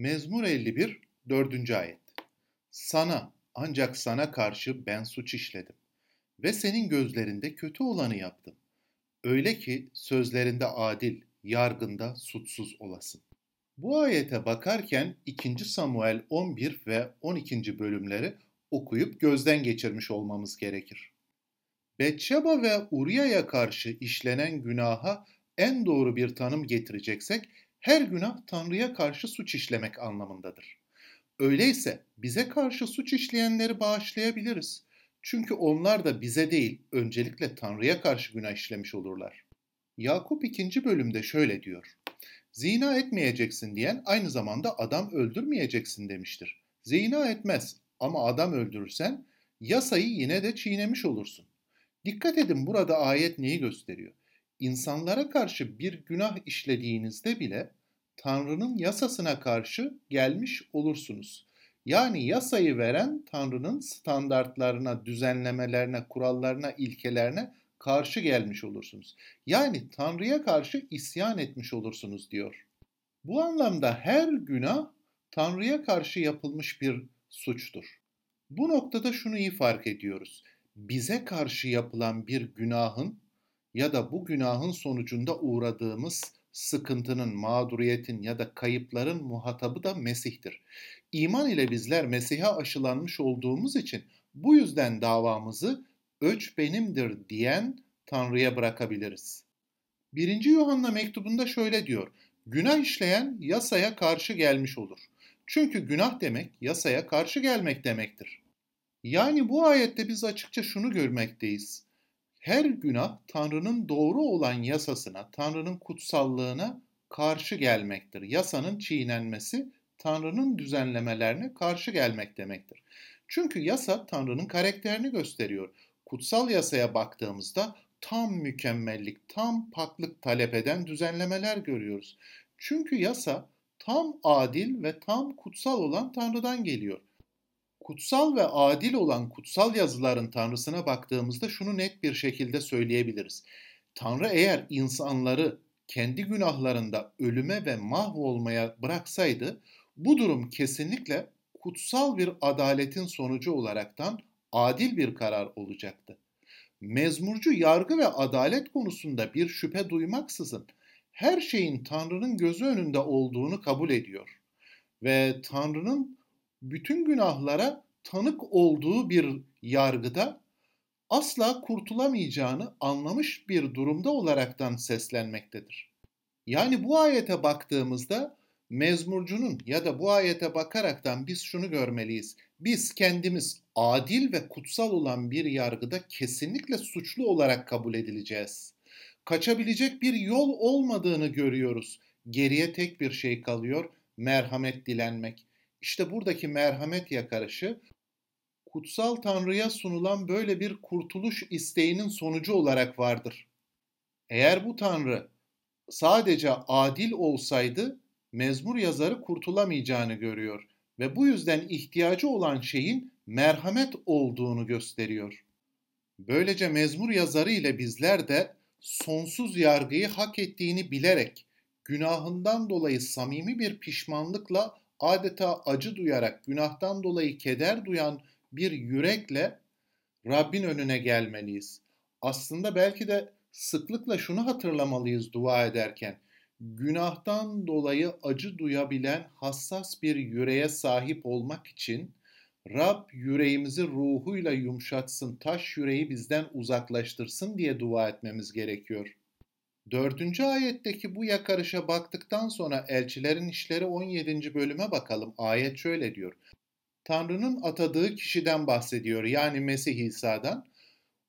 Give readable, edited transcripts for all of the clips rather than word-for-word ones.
Mezmur 51, 4. ayet. Sana, ancak sana karşı ben suç işledim ve senin gözlerinde kötü olanı yaptım. Öyle ki sözlerinde adil, yargında suçsuz olasın. Bu ayete bakarken 2. Samuel 11 ve 12. bölümleri okuyup gözden geçirmiş olmamız gerekir. Betşaba ve Uriya'ya karşı işlenen günaha en doğru bir tanım getireceksek, her günah Tanrı'ya karşı suç işlemek anlamındadır. Öyleyse bize karşı suç işleyenleri bağışlayabiliriz. Çünkü onlar da bize değil, öncelikle Tanrı'ya karşı günah işlemiş olurlar. Yakup 2. bölümde şöyle diyor. Zina etmeyeceksin diyen aynı zamanda adam öldürmeyeceksin demiştir. Zina etmez ama adam öldürürsen yasayı yine de çiğnemiş olursun. Dikkat edin, burada ayet neyi gösteriyor? İnsanlara karşı bir günah işlediğinizde bile Tanrı'nın yasasına karşı gelmiş olursunuz. Yani yasayı veren Tanrı'nın standartlarına, düzenlemelerine, kurallarına, ilkelerine karşı gelmiş olursunuz. Yani Tanrı'ya karşı isyan etmiş olursunuz diyor. Bu anlamda her günah Tanrı'ya karşı yapılmış bir suçtur. Bu noktada şunu iyi fark ediyoruz. Bize karşı yapılan bir günahın ya da bu günahın sonucunda uğradığımız sıkıntının, mağduriyetin ya da kayıpların muhatabı da Mesih'tir. İman ile bizler Mesih'e aşılanmış olduğumuz için bu yüzden davamızı "Öç benimdir" diyen Tanrı'ya bırakabiliriz. 1. Yuhanna mektubunda şöyle diyor, günah işleyen yasaya karşı gelmiş olur. Çünkü günah demek yasaya karşı gelmek demektir. Yani bu ayette biz açıkça şunu görmekteyiz. Her günah Tanrı'nın doğru olan yasasına, Tanrı'nın kutsallığına karşı gelmektir. Yasanın çiğnenmesi Tanrı'nın düzenlemelerine karşı gelmek demektir. Çünkü yasa Tanrı'nın karakterini gösteriyor. Kutsal yasaya baktığımızda tam mükemmellik, tam paklık talep eden düzenlemeler görüyoruz. Çünkü yasa tam adil ve tam kutsal olan Tanrı'dan geliyor. Kutsal ve adil olan kutsal yazıların Tanrısına baktığımızda şunu net bir şekilde söyleyebiliriz. Tanrı eğer insanları kendi günahlarında ölüme ve mahvolmaya bıraksaydı, bu durum kesinlikle kutsal bir adaletin sonucu olaraktan adil bir karar olacaktı. Mezmurcu yargı ve adalet konusunda bir şüphe duymaksızın her şeyin Tanrı'nın gözü önünde olduğunu kabul ediyor ve Tanrı'nın bütün günahlara tanık olduğu bir yargıda asla kurtulamayacağını anlamış bir durumda olaraktan seslenmektedir. Yani bu ayete baktığımızda mezmurcunun ya da bu ayete bakaraktan biz şunu görmeliyiz. Biz kendimiz adil ve kutsal olan bir yargıda kesinlikle suçlu olarak kabul edileceğiz. Kaçabilecek bir yol olmadığını görüyoruz. Geriye tek bir şey kalıyor, merhamet dilenmek. İşte buradaki merhamet yakarışı, kutsal Tanrı'ya sunulan böyle bir kurtuluş isteğinin sonucu olarak vardır. Eğer bu Tanrı sadece adil olsaydı, mezmur yazarı kurtulamayacağını görüyor ve bu yüzden ihtiyacı olan şeyin merhamet olduğunu gösteriyor. Böylece mezmur yazarı ile bizler de sonsuz yargıyı hak ettiğini bilerek, günahından dolayı samimi bir pişmanlıkla, adeta acı duyarak, günahtan dolayı keder duyan bir yürekle Rabbin önüne gelmeliyiz. Aslında belki de sıklıkla şunu hatırlamalıyız dua ederken. Günahtan dolayı acı duyabilen hassas bir yüreğe sahip olmak için Rab yüreğimizi ruhuyla yumuşatsın, taş yüreği bizden uzaklaştırsın diye dua etmemiz gerekiyor. 4. ayetteki bu yakarışa baktıktan sonra Elçilerin İşleri 17. bölüme bakalım. Ayet şöyle diyor. Tanrı'nın atadığı kişiden bahsediyor, yani Mesih İsa'dan.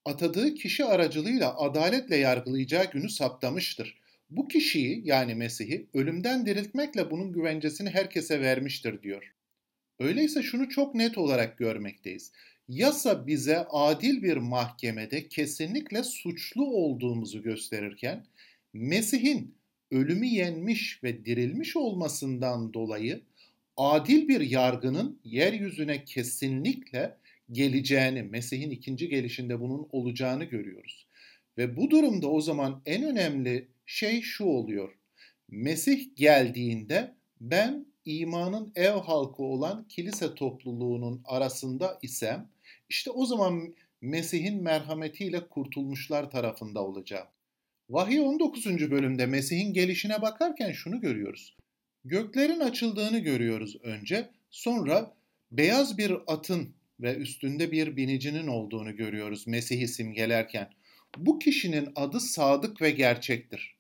Atadığı kişi aracılığıyla adaletle yargılayacağı günü saptamıştır. Bu kişiyi, yani Mesih'i, ölümden diriltmekle bunun güvencesini herkese vermiştir diyor. Öyleyse şunu çok net olarak görmekteyiz. Yasa bize adil bir mahkemede kesinlikle suçlu olduğumuzu gösterirken, Mesih'in ölümü yenmiş ve dirilmiş olmasından dolayı adil bir yargının yeryüzüne kesinlikle geleceğini, Mesih'in ikinci gelişinde bunun olacağını görüyoruz. Ve bu durumda o zaman en önemli şey şu oluyor. Mesih geldiğinde ben imanın ev halkı olan kilise topluluğunun arasında isem, işte o zaman Mesih'in merhametiyle kurtulmuşlar tarafında olacağım. Vahiy 19. bölümde Mesih'in gelişine bakarken şunu görüyoruz. Göklerin açıldığını görüyoruz önce, sonra beyaz bir atın ve üstünde bir binicinin olduğunu görüyoruz Mesih'i simgelerken. Bu kişinin adı sadık ve gerçektir.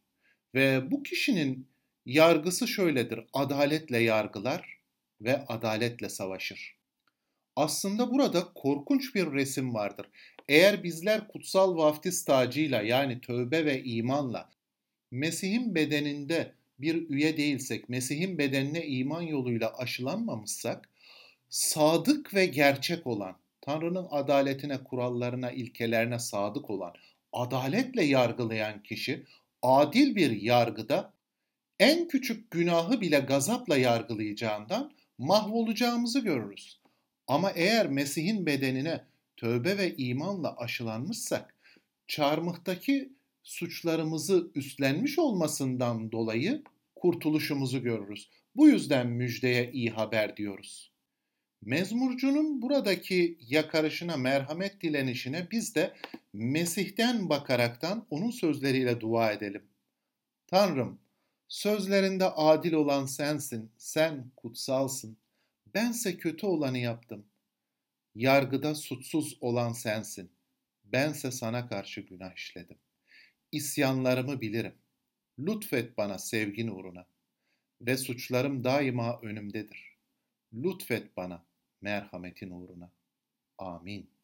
Ve bu kişinin yargısı şöyledir, adaletle yargılar ve adaletle savaşır. Aslında burada korkunç bir resim vardır. Eğer bizler kutsal vaftiz tacıyla, yani tövbe ve imanla Mesih'in bedeninde bir üye değilsek, Mesih'in bedenine iman yoluyla aşılanmamışsak, sadık ve gerçek olan, Tanrı'nın adaletine, kurallarına, ilkelerine sadık olan, adaletle yargılayan kişi, adil bir yargıda en küçük günahı bile gazapla yargılayacağından mahvolacağımızı görürüz. Ama eğer Mesih'in bedenine tövbe ve imanla aşılanmışsak, çarmıhtaki suçlarımızı üstlenmiş olmasından dolayı kurtuluşumuzu görürüz. Bu yüzden müjdeye iyi haber diyoruz. Mezmurcunun buradaki yakarışına, merhamet dilenişine biz de Mesih'ten bakaraktan onun sözleriyle dua edelim. Tanrım, sözlerinde adil olan sensin, sen kutsalsın. Bense kötü olanı yaptım. Yargıda suçsuz olan sensin. Bense sana karşı günah işledim. İsyanlarımı bilirim. Lütfet bana sevgin uğruna. Ve suçlarım daima önümdedir. Lütfet bana merhametin uğruna. Amin.